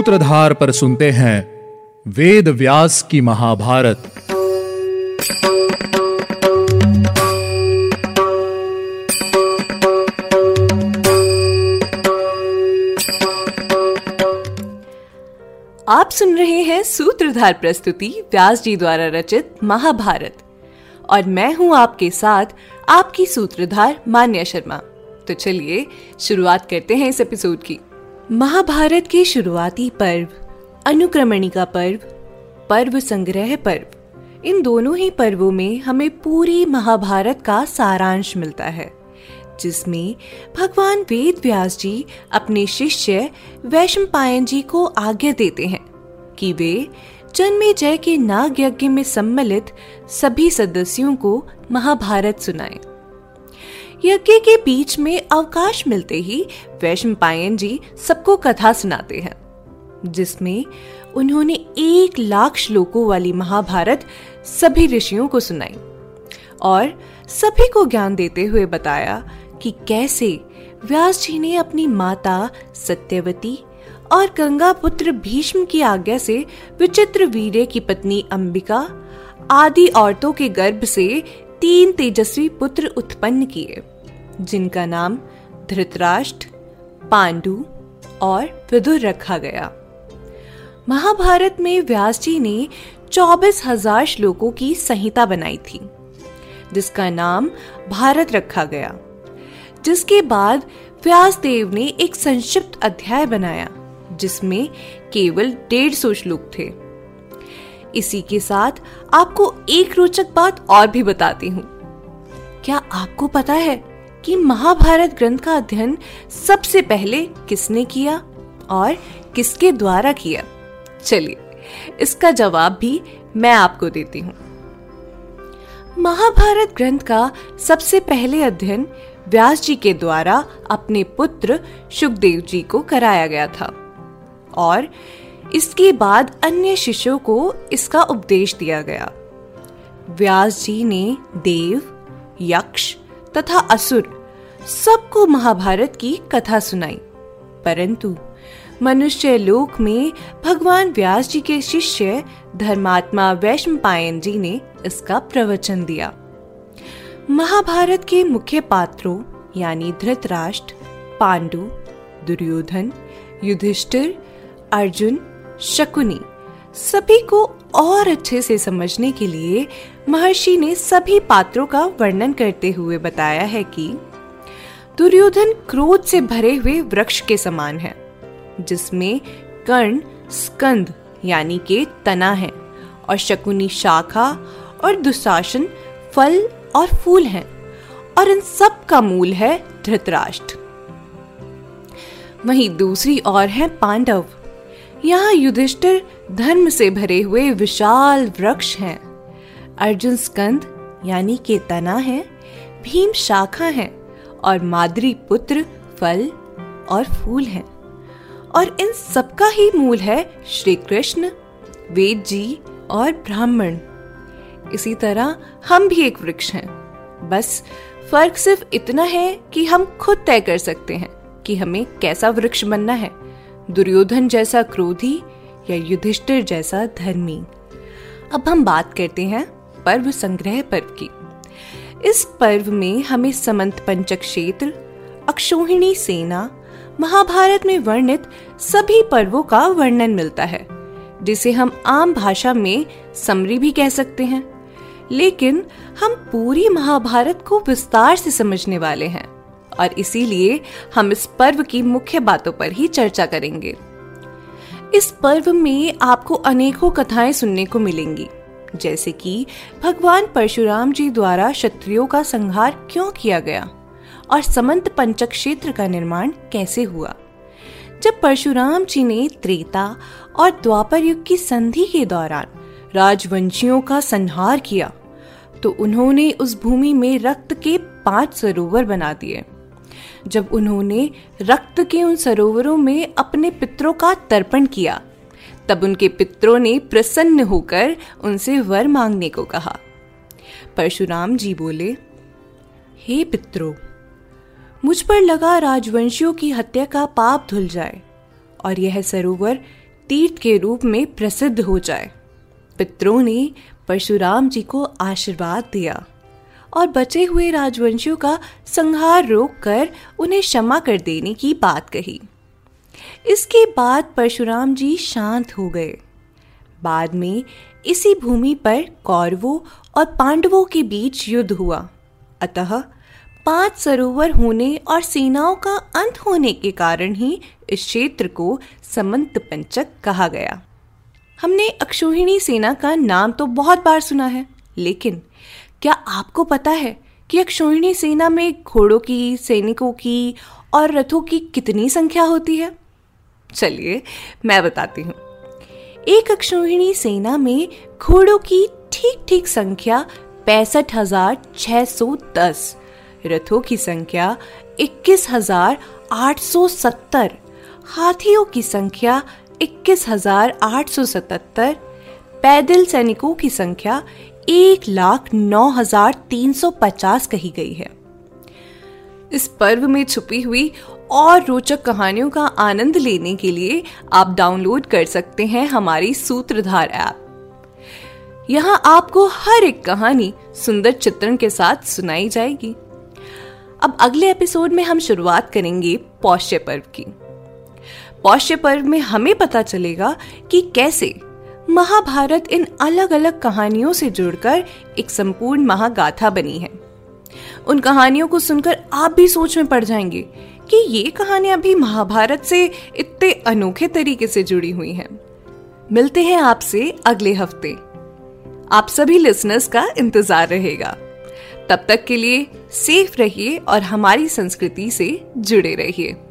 सूत्रधार पर सुनते हैं वेद व्यास की महाभारत। आप सुन रहे हैं सूत्रधार प्रस्तुति व्यास जी द्वारा रचित महाभारत और मैं हूं आपके साथ आपकी सूत्रधार मान्या शर्मा। तो चलिए शुरुआत करते हैं इस एपिसोड की। महाभारत के शुरुआती पर्व अनुक्रमणिका पर्व, पर्व संग्रह पर्व, इन दोनों ही पर्वों में हमें पूरी महाभारत का सारांश मिलता है, जिसमें भगवान वेद व्यास जी अपने शिष्य वैशम्पायन जी को आज्ञा देते हैं कि वे जन्मेजय के नाग यज्ञ में सम्मिलित सभी सदस्यों को महाभारत सुनाएं। यज्ञ के बीच में अवकाश मिलते ही वैशम्पायन जी सबको कथा सुनाते हैं, जिसमें उन्होंने 1,00,000 श्लोकों वाली महाभारत सभी ऋषियों को सुनाई और सभी को ज्ञान देते हुए बताया कि कैसे व्यास जी ने अपनी माता सत्यवती और गंगा पुत्र भीष्म की आज्ञा से विचित्र वीर की पत्नी अंबिका आदि औरतों के गर्भ से 3 तेजस्वी पुत्र उत्पन्न किए, जिनका नाम धृतराष्ट्र, पांडु और विदुर रखा गया। महाभारत में व्यास जी ने 24,000 श्लोकों की संहिता बनाई थी, जिसका नाम भारत रखा गया, जिसके बाद व्यासदेव ने एक संक्षिप्त अध्याय बनाया जिसमें केवल 150 श्लोक थे। इसी के साथ आपको एक रोचक बात और भी बताती हूँ। क्या आपको पता है कि महाभारत ग्रंथ का अध्ययन सबसे पहले किसने किया और किसके द्वारा किया? चलिए इसका जवाब भी मैं आपको देती हूँ। महाभारत ग्रंथ का सबसे पहले अध्ययन व्यास जी के द्वारा अपने पुत्र शुकदेव जी को कराया गया था और इसके बाद अन्य शिष्यों को इसका उपदेश दिया गया। व्यास जी ने देव, यक्ष तथा असुर सबको महाभारत की कथा सुनाई, परंतु मनुष्य लोक में भगवान व्यास जी के शिष्य धर्मात्मा वैशम्पायन जी ने इसका प्रवचन दिया। महाभारत के मुख्य पात्रों यानी धृतराष्ट्र, पांडु, दुर्योधन, युधिष्ठिर, अर्जुन, शकुनि सभी को और अच्छे से समझने के लिए महर्षि ने सभी पात्रों का वर्णन करते हुए बताया है कि दुर्योधन क्रोध से भरे हुए वृक्ष के समान है, जिसमें कर्ण स्कंद यानी के तना है और शकुनि शाखा और दुशासन फल और फूल हैं और इन सब का मूल है धृतराष्ट्र। वहीं दूसरी ओर है पांडव। यहाँ युधिष्ठिर धर्म से भरे हुए विशाल वृक्ष हैं, अर्जुन स्कंद यानी के तना है, भीम शाखा है और माद्री पुत्र फल और फूल हैं और इन सबका ही मूल है श्री कृष्ण, वेद जी और ब्राह्मण। इसी तरह हम भी एक वृक्ष हैं, बस फर्क सिर्फ इतना है कि हम खुद तय कर सकते हैं कि हमें कैसा वृक्ष बनना है, दुर्योधन जैसा क्रोधी या युधिष्ठिर जैसा धर्मी। अब हम बात करते हैं पर्व संग्रह पर्व की। इस पर्व में हमें समन्तपंचक क्षेत्र, अक्षोहिणी सेना, महाभारत में वर्णित सभी पर्वों का वर्णन मिलता है, जिसे हम आम भाषा में समरी भी कह सकते हैं, लेकिन हम पूरी महाभारत को विस्तार से समझने वाले हैं और इसीलिए हम इस पर्व की मुख्य बातों पर ही चर्चा करेंगे। इस पर्व में आपको अनेकों कथाएं सुनने को मिलेंगी, जैसे कि भगवान परशुराम जी द्वारा क्षत्रियों का संहार क्यों किया गया और समन्तपंचक क्षेत्र का निर्माण कैसे हुआ। जब परशुराम जी ने त्रेता और द्वापर युग की संधि के दौरान राजवंशियों का संहार किया तो उन्होंने उस भूमि में रक्त के 5 सरोवर बना दिए। जब उन्होंने रक्त के उन सरोवरों में अपने पितरों का तर्पण किया, तब उनके पितरों ने प्रसन्न होकर उनसे वर मांगने को कहा। परशुराम जी बोले, हे पितरों, मुझ पर लगा राजवंशियों की हत्या का पाप धुल जाए और यह सरोवर तीर्थ के रूप में प्रसिद्ध हो जाए। पितरों ने परशुराम जी को आशीर्वाद दिया और बचे हुए राजवंशियों का संहार रोककर उन्हें क्षमा कर देने की बात कही। इसके बाद परशुराम जी शांत हो गए। बाद में इसी भूमि पर कौरवों और पांडवों के बीच युद्ध हुआ। अतः 5 सरोवर होने और सेनाओं का अंत होने के कारण ही इस क्षेत्र को समन्तपंचक कहा गया। हमने अक्षोहिणी सेना का नाम तो बहुत बार सुना है, लेकिन क्या आपको पता है कि अक्षोहिणी सेना में घोड़ों की, सैनिकों की और रथों की कितनी संख्या होती है? चलिए मैं बताती हूँ। एक अक्षोहिणी सेना में घोड़ों की ठीक ठीक संख्या 65,610, रथों की संख्या 21,870, हाथियों की संख्या 21,877, पैदल सैनिकों की संख्या 1,09,350 कही गई है। इस पर्व में छुपी हुई और रोचक कहानियों का आनंद लेने के लिए आप डाउनलोड कर सकते हैं हमारी सूत्रधार ऐप। यहां आपको हर एक कहानी सुंदर चित्रण के साथ सुनाई जाएगी। अब अगले एपिसोड में हम शुरुआत करेंगे पौष्य पर्व की। पौष्य पर्व में हमें पता चलेगा कि कैसे महाभारत इन अलग अलग कहानियों से जुड़कर एक संपूर्ण महागाथा बनी है। उन कहानियों को सुनकर आप भी सोच में पड़ जाएंगे कि ये कहानियां भी महाभारत से इतने अनोखे तरीके से जुड़ी हुई हैं। मिलते हैं आपसे अगले हफ्ते। आप सभी लिसनर्स का इंतजार रहेगा। तब तक के लिए सेफ रहिए और हमारी संस्कृति से जुड़े रहिए।